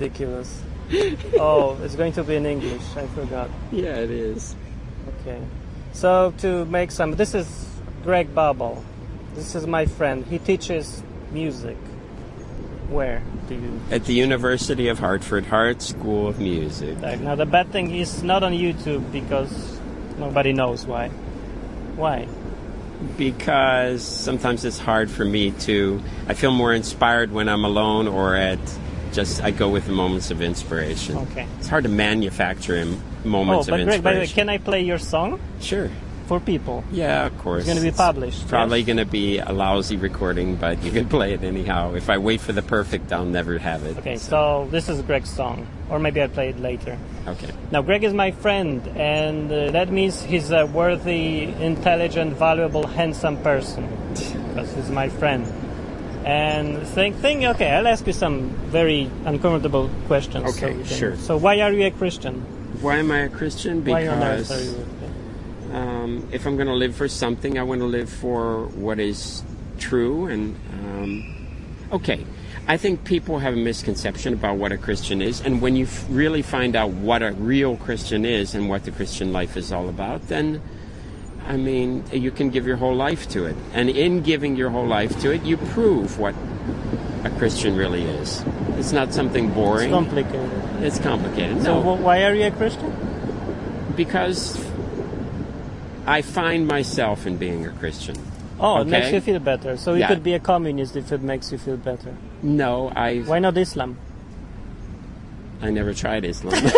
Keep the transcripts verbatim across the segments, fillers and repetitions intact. ridiculous. Oh, it's going to be in English. I forgot. Yeah, it is. Okay. So to make some, this is Greg Babal. This is my friend. He teaches music. Where do you? At the University of Hartford, Hart School of Music. Now the bad thing is not on YouTube because nobody knows why. Why? Because sometimes it's hard for me to. I feel more inspired when I'm alone or at. Just I go with the moments of inspiration. Okay. It's hard to manufacture in moments oh, of Greg, inspiration. Oh, but Greg, by the way, can I play your song? Sure. For people. Yeah, of course. It's going to be published. It's probably yes. going to be a lousy recording, but you can play it anyhow. If I wait for the perfect, I'll never have it. Okay, so, so this is Greg's song. Or maybe I'll play it later. Okay. Now, Greg is my friend, and uh, that means he's a worthy, intelligent, valuable, handsome person. Because he's my friend. And think, think, okay, I'll ask you some very uncomfortable questions. Okay, so can, sure. So why are you a Christian? Why am I a Christian? Because why on earth are you a um, if I'm going to live for something, I want to live for what is true. And um, okay, I think people have a misconception about what a Christian is. And when you f really find out what a real Christian is and what the Christian life is all about, then... I mean, you can give your whole life to it. And in giving your whole life to it, you prove what a Christian really is. It's not something boring. It's complicated. It's complicated. So no. Why are you a Christian? Because I find myself in being a Christian. Oh, okay? It makes you feel better. So you yeah. could be a communist if it makes you feel better. No, I... Why not Islam? I never tried Islam.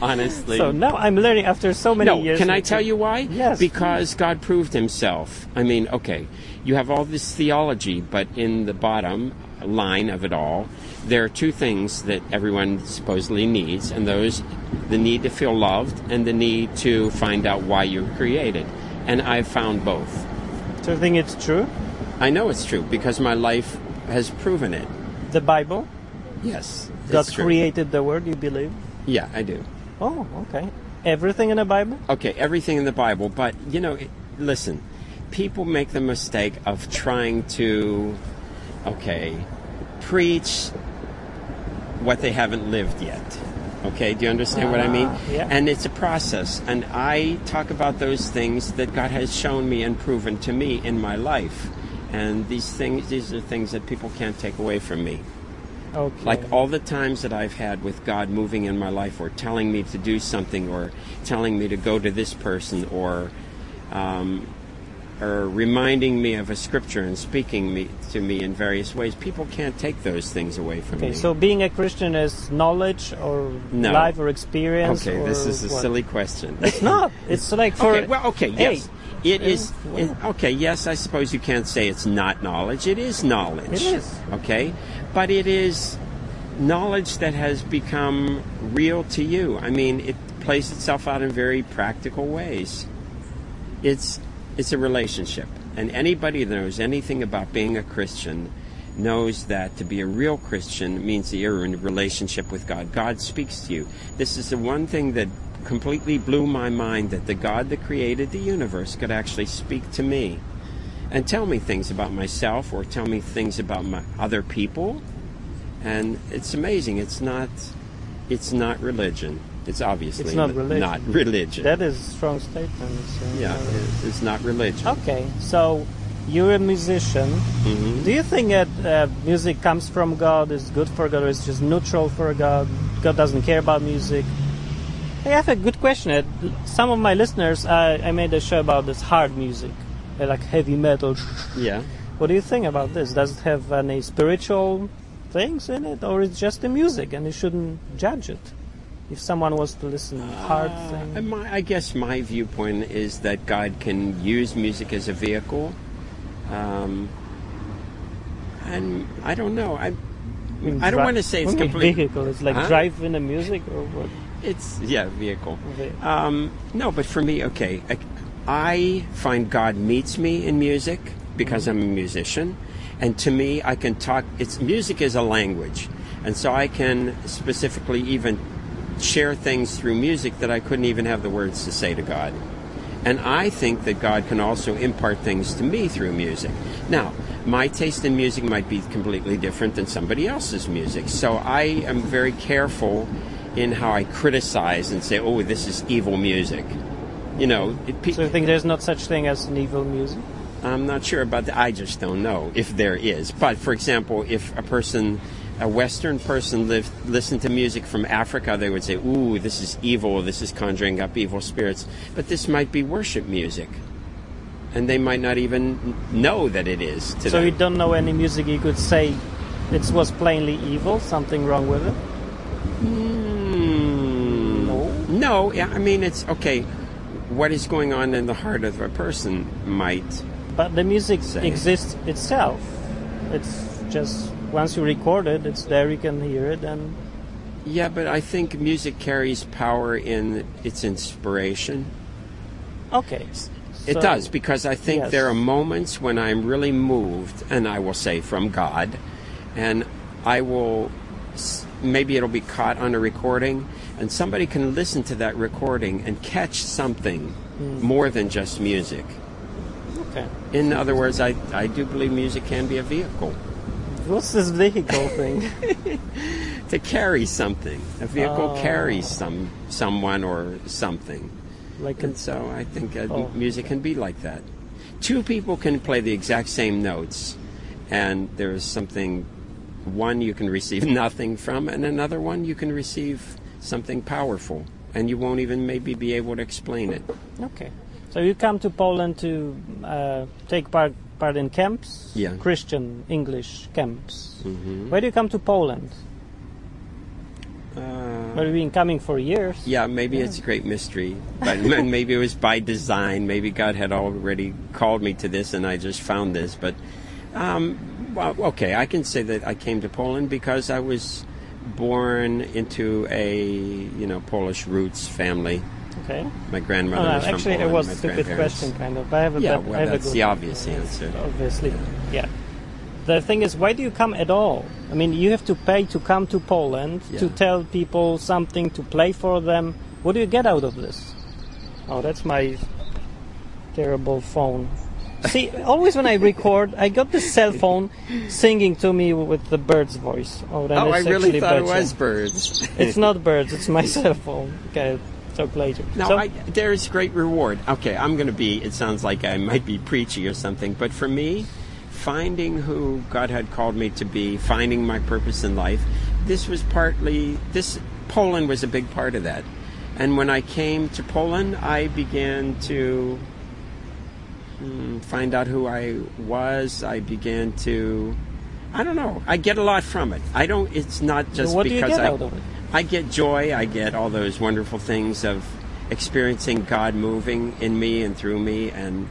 Honestly. So now I'm learning after so many no, years. Can I tell you why? Yes. Because God proved himself. I mean, okay, you have all this theology, but in the bottom line of it all, there are two things that everyone supposedly needs, and those, the need to feel loved and the need to find out why you were created. And I've found both. So you think it's true? I know it's true because my life has proven it. The Bible? Yes. God created the world, you believe? Yeah, I do. Oh, okay. Everything in the Bible? Okay, everything in the Bible. But, you know, it, listen, people make the mistake of trying to, okay, preach what they haven't lived yet. Okay, do you understand uh, what I mean? Yeah. And it's a process. And I talk about those things that God has shown me and proven to me in my life. And these things, these are things that people can't take away from me. Okay. Like all the times that I've had with God moving in my life or telling me to do something or telling me to go to this person or um, or reminding me of a scripture and speaking me, to me in various ways, people can't take those things away from okay, me. Okay, so being a Christian is knowledge or no. life or experience? Okay, or this is a what? silly question. It's not. It's like for... Okay, well, okay, yes. Hey. It is... It, okay, yes, I suppose you can't say it's not knowledge. It is knowledge. It is. Okay? But it is knowledge that has become real to you. I mean, it plays itself out in very practical ways. It's, it's a relationship. And anybody that knows anything about being a Christian knows that to be a real Christian means that you're in a relationship with God. God speaks to you. This is the one thing that completely blew my mind, that the God that created the universe could actually speak to me. And tell me things about myself or tell me things about my other people. And it's amazing. It's not it's not religion. It's obviously it's not, religion. not religion. That is a strong statement. So yeah, uh, it's not religion. Okay, so you're a musician. Mm-hmm. Do you think that uh, music comes from God, is good for God, or is just neutral for God? God doesn't care about music? I have a good question. Some of my listeners, I, I made a show about this hard music. Like heavy metal. Yeah. What do you think about this? Does it have any spiritual things in it, or it's just the music, and you shouldn't judge it? If someone was to listen to hard uh, things, my, I guess my viewpoint is that God can use music as a vehicle, um, and I don't know. I I, mean, I don't want to say it's complete vehicle. It's like huh? driving the music, or what? It's yeah, vehicle. Okay. Um, no, but for me, okay. I, I find God meets me in music because I'm a musician, and to me I can talk, it's music is a language, and so I can specifically even share things through music that I couldn't even have the words to say to God. And I think that God can also impart things to me through music. Now, my taste in music might be completely different than somebody else's music. So I am very careful in how I criticize and say, oh, this is evil music. You know, it pe- so you think there's not such thing as an evil music? I'm not sure about that. I just don't know if there is. But, for example, if a person, a Western person lived, listened to music from Africa, they would say, ooh, this is evil, this is conjuring up evil spirits. But this might be worship music. And they might not even know that it is today. So you don't know any music you could say it was plainly evil, something wrong with it? Mm, no. No, I mean, it's, okay, what is going on in the heart of a person might... But the music say. Exists itself. It's just, once you record it, it's there, you can hear it. And yeah, but I think music carries power in its inspiration. Okay. It so, does, because I think yes. There are moments when I'm really moved, and I will say from God, and I will, maybe it'll be caught on a recording, and somebody can listen to that recording and catch something mm. more than just music. Okay. In other words, I, I do believe music can be a vehicle. What's this vehicle thing? To carry something. A vehicle oh. carries some someone or something. Like and a, so I think uh, oh, music okay. can be like that. Two people can play the exact same notes, and there is something, one you can receive nothing from, and another one you can receive something powerful, and you won't even maybe be able to explain it. Okay. So you come to Poland to uh, take part, part in camps, yeah. Christian English camps. Mm-hmm. Why do you come to Poland? Uh, well, we've been coming for years. Yeah, maybe yeah. It's a great mystery. But maybe it was by design. Maybe God had already called me to this and I just found this. But, um, well, okay, I can say that I came to Poland because I was born into a, you know, Polish roots family. Okay. My grandmother oh, no, was from actually, Poland. It was a stupid question, kind of. I have a yeah, well, I have that's a good the obvious answer. Obviously, yeah. yeah. The thing is, why do you come at all? I mean, you have to pay to come to Poland, yeah. to tell people something, to play for them. What do you get out of this? Oh, that's my terrible phone. See, always when I record, I got this cell phone singing to me with the bird's voice. Oh, then oh I really thought it was birds. It's not birds, it's my cell phone. Okay. Talk later. Now, so, I, there is great reward. Okay, I'm going to be, it sounds like I might be preachy or something, but for me, finding who God had called me to be, finding my purpose in life, this was partly, this, Poland was a big part of that. And when I came to Poland, I began to hmm, find out who I was. I began to, I don't know, I get a lot from it. I don't, it's not just what because do you get I... out of it? I get joy, I get all those wonderful things of experiencing God moving in me and through me and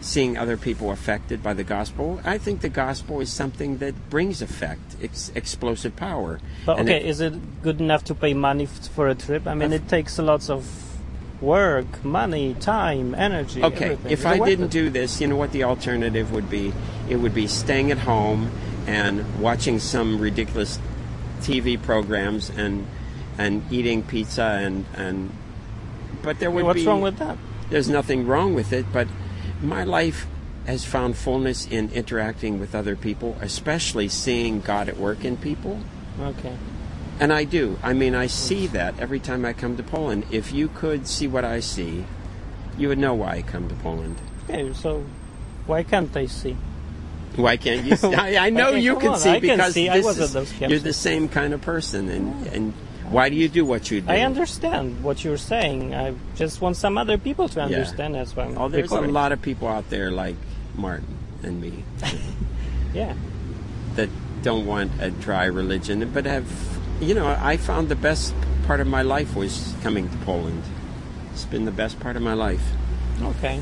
seeing other people affected by the gospel. I think the gospel is something that brings effect, it's explosive power. But and okay, it, is it good enough to pay money f- for a trip? I mean, it takes lots of work, money, time, energy, okay, everything. If I didn't do this, you know what the alternative would be? It would be staying at home and watching some ridiculous T V programs and and eating pizza and and but there would what's be what's wrong with that? There's nothing wrong with it, but my life has found fullness in interacting with other people, especially seeing God at work in people. Okay. And I do. I mean, I see that every time I come to Poland. If you could see what I see, you would know why I come to Poland. Okay, so why can't they see? Why can't you see? I, I know okay, you can on, see I because can see. This I was is, those you're the same kind of person. And, and why do you do what you do? I understand what you're saying. I just want some other people to understand. Yeah. That's why I'm oh, there's recording. A lot of people out there like Martin and me. Yeah. That don't want a dry religion. But have, you know, I found the best part of my life was coming to Poland. It's been the best part of my life. Okay.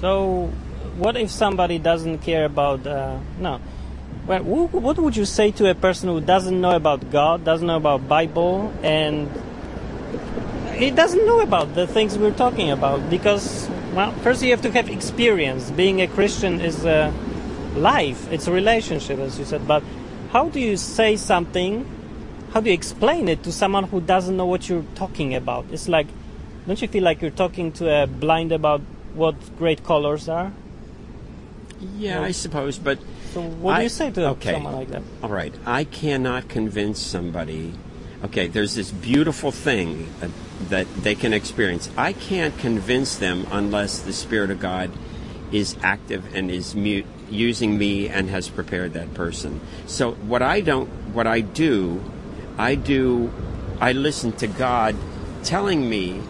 So... what if somebody doesn't care about... Uh, no. Well, wh- what would you say to a person who doesn't know about God, doesn't know about Bible, and he doesn't know about the things we're talking about? Because, well, first you have to have experience. Being a Christian is a life. It's a relationship, as you said. But how do you say something, how do you explain it to someone who doesn't know what you're talking about? It's like, don't you feel like you're talking to a blind about what great colors are? Yeah, or, I suppose, but... So what I, do you say to okay, someone like that? All right. I cannot convince somebody... Okay, there's this beautiful thing uh, that they can experience. I can't convince them unless the Spirit of God is active and is mute, using me and has prepared that person. So what I don't, what I do, I do, I listen to God telling me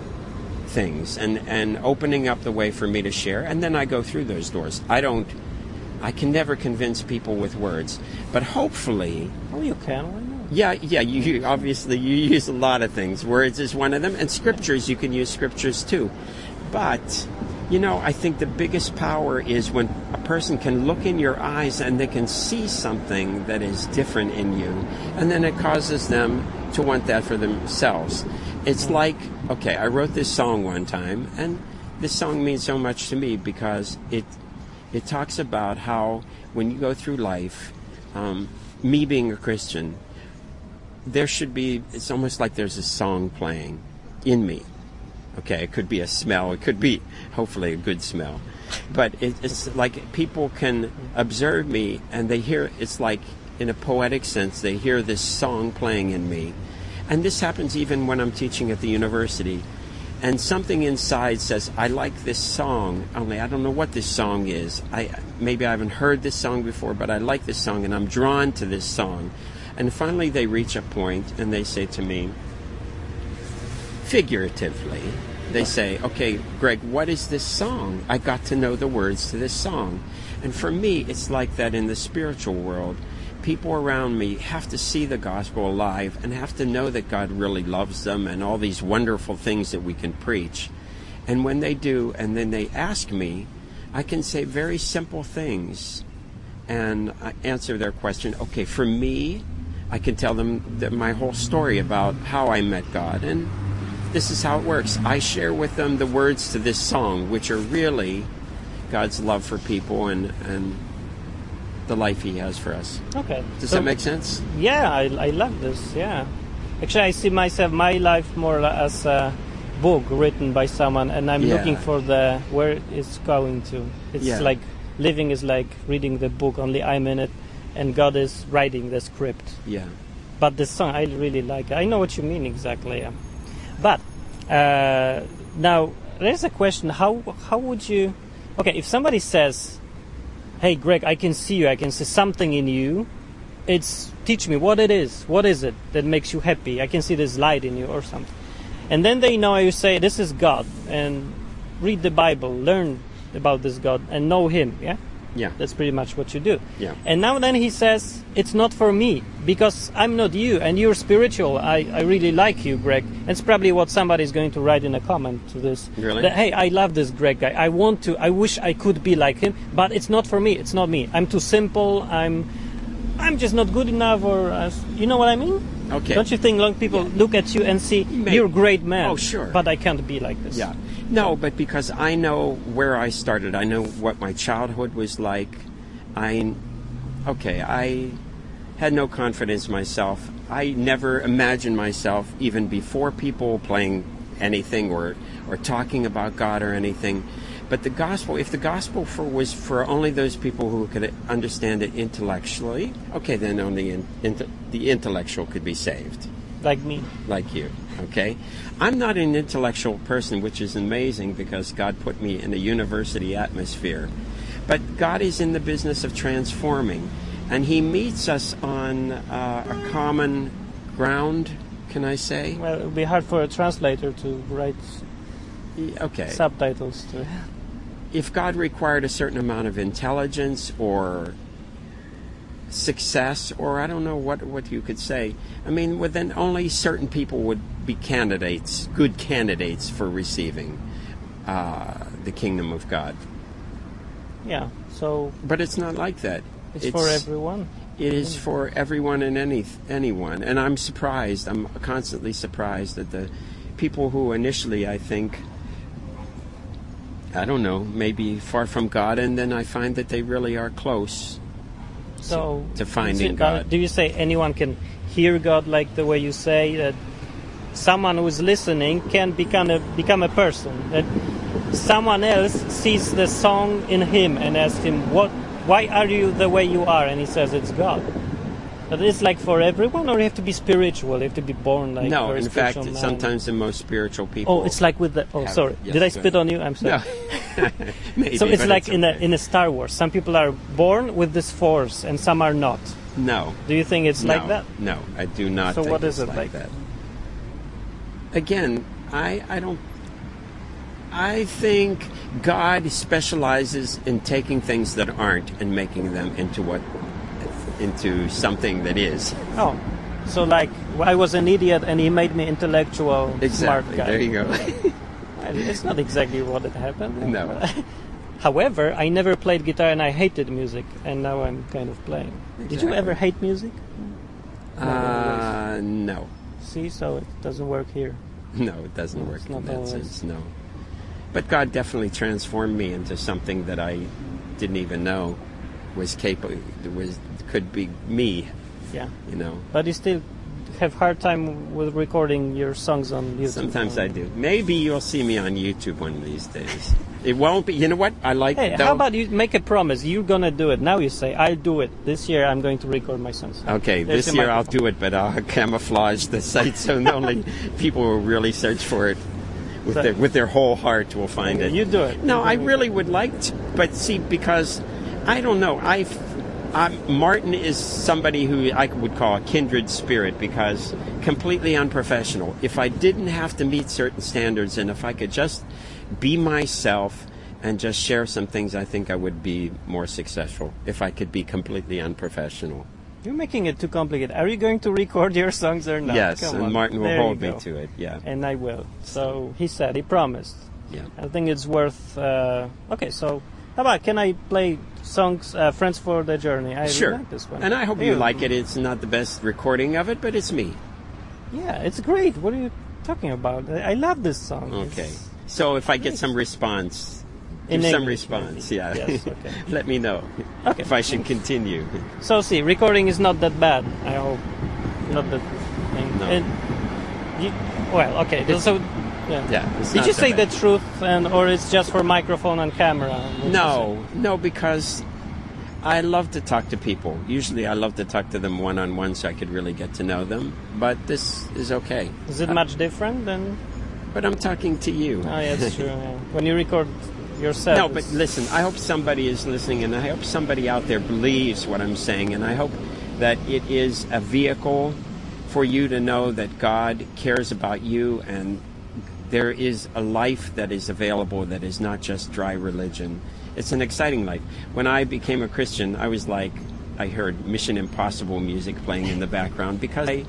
things and, and opening up the way for me to share, and then I go through those doors. I don't, I can never convince people with words, but hopefully... Oh, you can. Yeah, yeah. You, you obviously you use a lot of things. Words is one of them, and scriptures. You can use scriptures too, but you know, I think the biggest power is when a person can look in your eyes and they can see something that is different in you, and then it causes them to want that for themselves. It's like, okay, I wrote this song one time, and this song means so much to me because it it talks about how when you go through life, um, me being a Christian. There should be, it's almost like there's a song playing in me. Okay, it could be a smell, it could be hopefully a good smell. But it, it's like people can observe me and they hear, it's like in a poetic sense, they hear this song playing in me. And this happens even when I'm teaching at the university. And something inside says, I like this song, only I don't know what this song is. I maybe I haven't heard this song before, but I like this song and I'm drawn to this song. And finally they reach a point and they say to me, figuratively, they say, okay, Greg, what is this song? I got to know the words to this song. And for me, it's like that in the spiritual world. People around me have to see the gospel alive and have to know that God really loves them and all these wonderful things that we can preach. And when they do, and then they ask me, I can say very simple things and I answer their question, okay, for me, I can tell them that my whole story about how I met God, and this is how it works. I share with them the words to this song, which are really God's love for people and, and the life He has for us. Okay. Does so, that make sense? Yeah, I, I love this, yeah. Actually, I see myself, my life more as a book written by someone, and I'm yeah. looking for the where it's going to. It's yeah. like living is like reading the book, only I'm in it. And God is writing the script. Yeah. But the song, I really like it. I know what you mean exactly. Yeah. But uh, now there's a question. How how would you... Okay, if somebody says, hey, Greg, I can see you. I can see something in you. It's teach me what it is. What is it that makes you happy? I can see this light in you or something. And then they know you say, this is God. And read the Bible. Learn about this God and know Him. Yeah? Yeah. That's pretty much what you do. Yeah. And now then he says, it's not for me, because I'm not you, and you're spiritual. I, I really like you, Greg. That's probably what somebody's going to write in a comment to this. Really? That, hey, I love this Greg guy. I want to, I wish I could be like him, but it's not for me. It's not me. I'm too simple. I'm I'm just not good enough, or, uh, you know what I mean? Okay. Don't you think long people yeah. look at you and see, Maybe. you're a great man, oh, sure. but I can't be like this? Yeah. No, but because I know where I started, I know what my childhood was like. I, okay, I had no confidence in myself. I never imagined myself, even before people playing anything or, or talking about God or anything. But the gospel, if the gospel for, was for only those people who could understand it intellectually, okay, then only in, in, the intellectual could be saved. Like me. Like you, okay? I'm not an intellectual person, which is amazing because God put me in a university atmosphere. But God is in the business of transforming, and He meets us on uh, a common ground, can I say? Well, it would be hard for a translator to write okay. subtitles to it. If God required a certain amount of intelligence or success, or I don't know what what you could say. I mean, well, then only certain people would be candidates, good candidates for receiving uh, the kingdom of God. Yeah. So. But it's not like that. It's, it's for everyone. It is for everyone and any anyone. And I'm surprised. I'm constantly surprised that the people who initially I think, I don't know, maybe far from God, and then I find that they really are close. So, to finding God. Do you say anyone can hear God like the way you say that someone who is listening can become a, become a person. That someone else sees the song in him and asks him, "What? Why are you the way you are?" And he says, "It's God." But it's like for everyone, or you have to be spiritual, you have to be born like no, in fact, man. Sometimes the most spiritual people. Oh, it's like with the. Oh, have, sorry, yes, did I spit on you? I'm sorry. No. Maybe, so it's like it's okay. in a in a Star Wars. Some people are born with this force, and some are not. No. Do you think it's no, like that? No, I do not. So think what is it's it like that? Again, I I don't. I think God specializes in taking things that aren't and making them into what. into something that is. Oh, so like I was an idiot and he made me intellectual, exactly. Smart guy. There you go. It's not exactly what it happened. No. However, I never played guitar and I hated music, and now I'm kind of playing. Exactly. Did you ever hate music? Uh, no. See, so it doesn't work here. No, it doesn't no, work in that always. sense, no. But God definitely transformed me into something that I didn't even know was capable, was could be me. Yeah. You know. But you still have hard time with recording your songs on YouTube. Sometimes I do. Maybe you'll see me on YouTube one of these days. It won't be. You know what? I like. Hey, how about you make a promise? You're gonna do it. Now you say, "I'll do it this year. I'm going to record my songs." Okay, There's this year microphone. I'll do it, but I'll camouflage the site so only people who really search for it with so, their with their whole heart will find you it. You do it. No, I really would like to, but see, because I don't know. I, Martin is somebody who I would call a kindred spirit, because completely unprofessional. If I didn't have to meet certain standards, and if I could just be myself and just share some things, I think I would be more successful if I could be completely unprofessional. You're making it too complicated. Are you going to record your songs or not? Yes, Come and on. Martin will there hold me to it. Yeah, and I will. So he said, he promised. Yeah, I think it's worth. Uh, okay, so. How about, can I play songs, uh, Friends for the Journey? I sure. really like this one. And I hope you yeah. like it. It's not the best recording of it, but it's me. Yeah, it's great. What are you talking about? I love this song. Okay. It's so if I get nice. some response, give some English, response, maybe. yeah. Yes, okay. Let me know okay. if I should continue. So see, recording is not that bad, I hope. Not that thing. No. And you, well, okay. It's, so. Yeah. yeah Did you say bad. the truth, and or it's just for microphone and camera? No, no, because I love to talk to people. Usually, I love to talk to them one on one, so I could really get to know them. But this is okay. Is it uh, much different than? But I'm talking to you. Oh, yeah, that's true. Yeah. When you record yourself. No, but listen. I hope somebody is listening, and I hope somebody out there believes what I'm saying, and I hope that it is a vehicle for you to know that God cares about you, and there is a life that is available that is not just dry religion. It's an exciting life. When I became a Christian, I was like, I heard Mission Impossible music playing in the background, because I,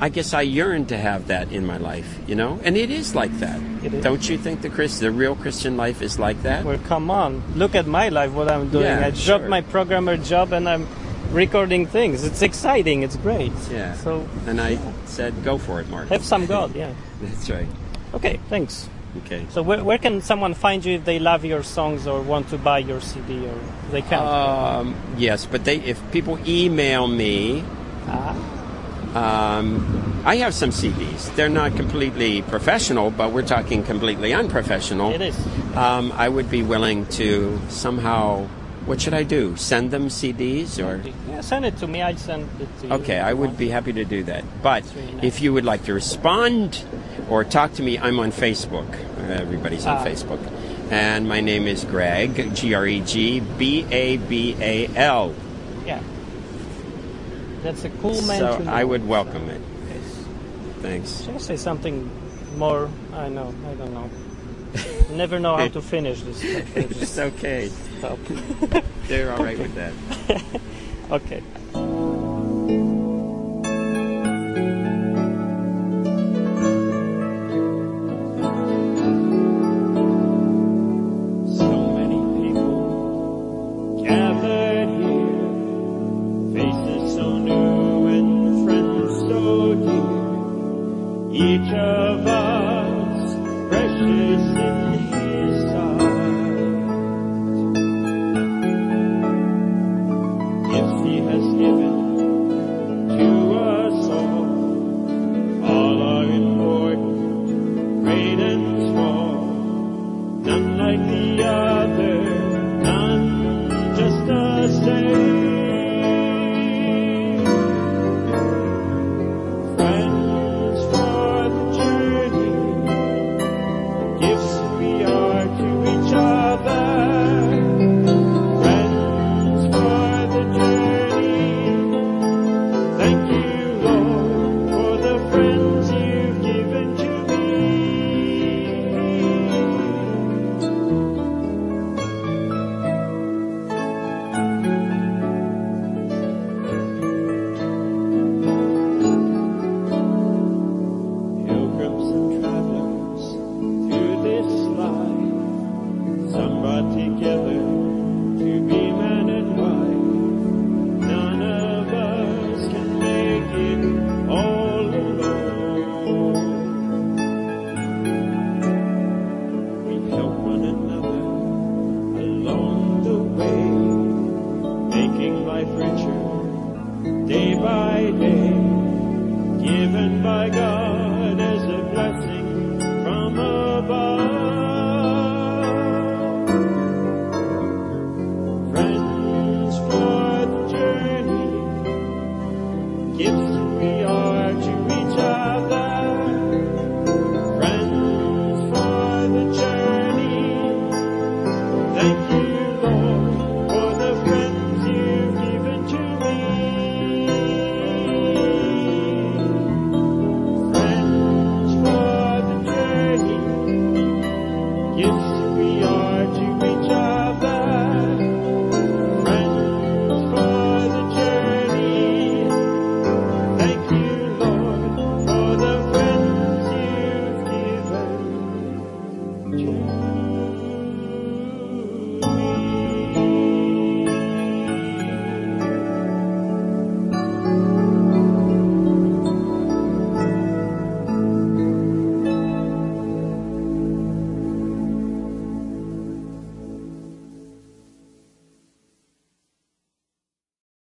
I guess I yearned to have that in my life, you know? And it is like that. It is. Don't you think the Chris, the real Christian life is like that? Well, come on. Look at my life, what I'm doing. Yeah, I sure. dropped my programmer job and I'm recording things. It's exciting. It's great. Yeah. So, and I yeah. said, go for it, Mark. Have some God, yeah. That's right. Okay, thanks. Okay. So where, where can someone find you if they love your songs or want to buy your C D, or they can't? Um, yes, but they if people email me, uh-huh. um, I have some C Ds. They're not completely professional, but we're talking completely unprofessional. It is. Um, I would be willing to somehow... What should I do? Send them C Ds, or yeah, send it to me. I'd send it to you. Okay, I would be happy to do that. But really nice. If you would like to respond or talk to me, I'm on Facebook. Everybody's on ah. Facebook, and my name is Greg G R E G B A B A L. Yeah, that's a cool man. So I would welcome so. it. Yes. Thanks. Should I say something more? I know. I don't know. Never know how to finish this stuff. It's okay. Stop. They're all right with that. Okay. He has given to us all, all mego.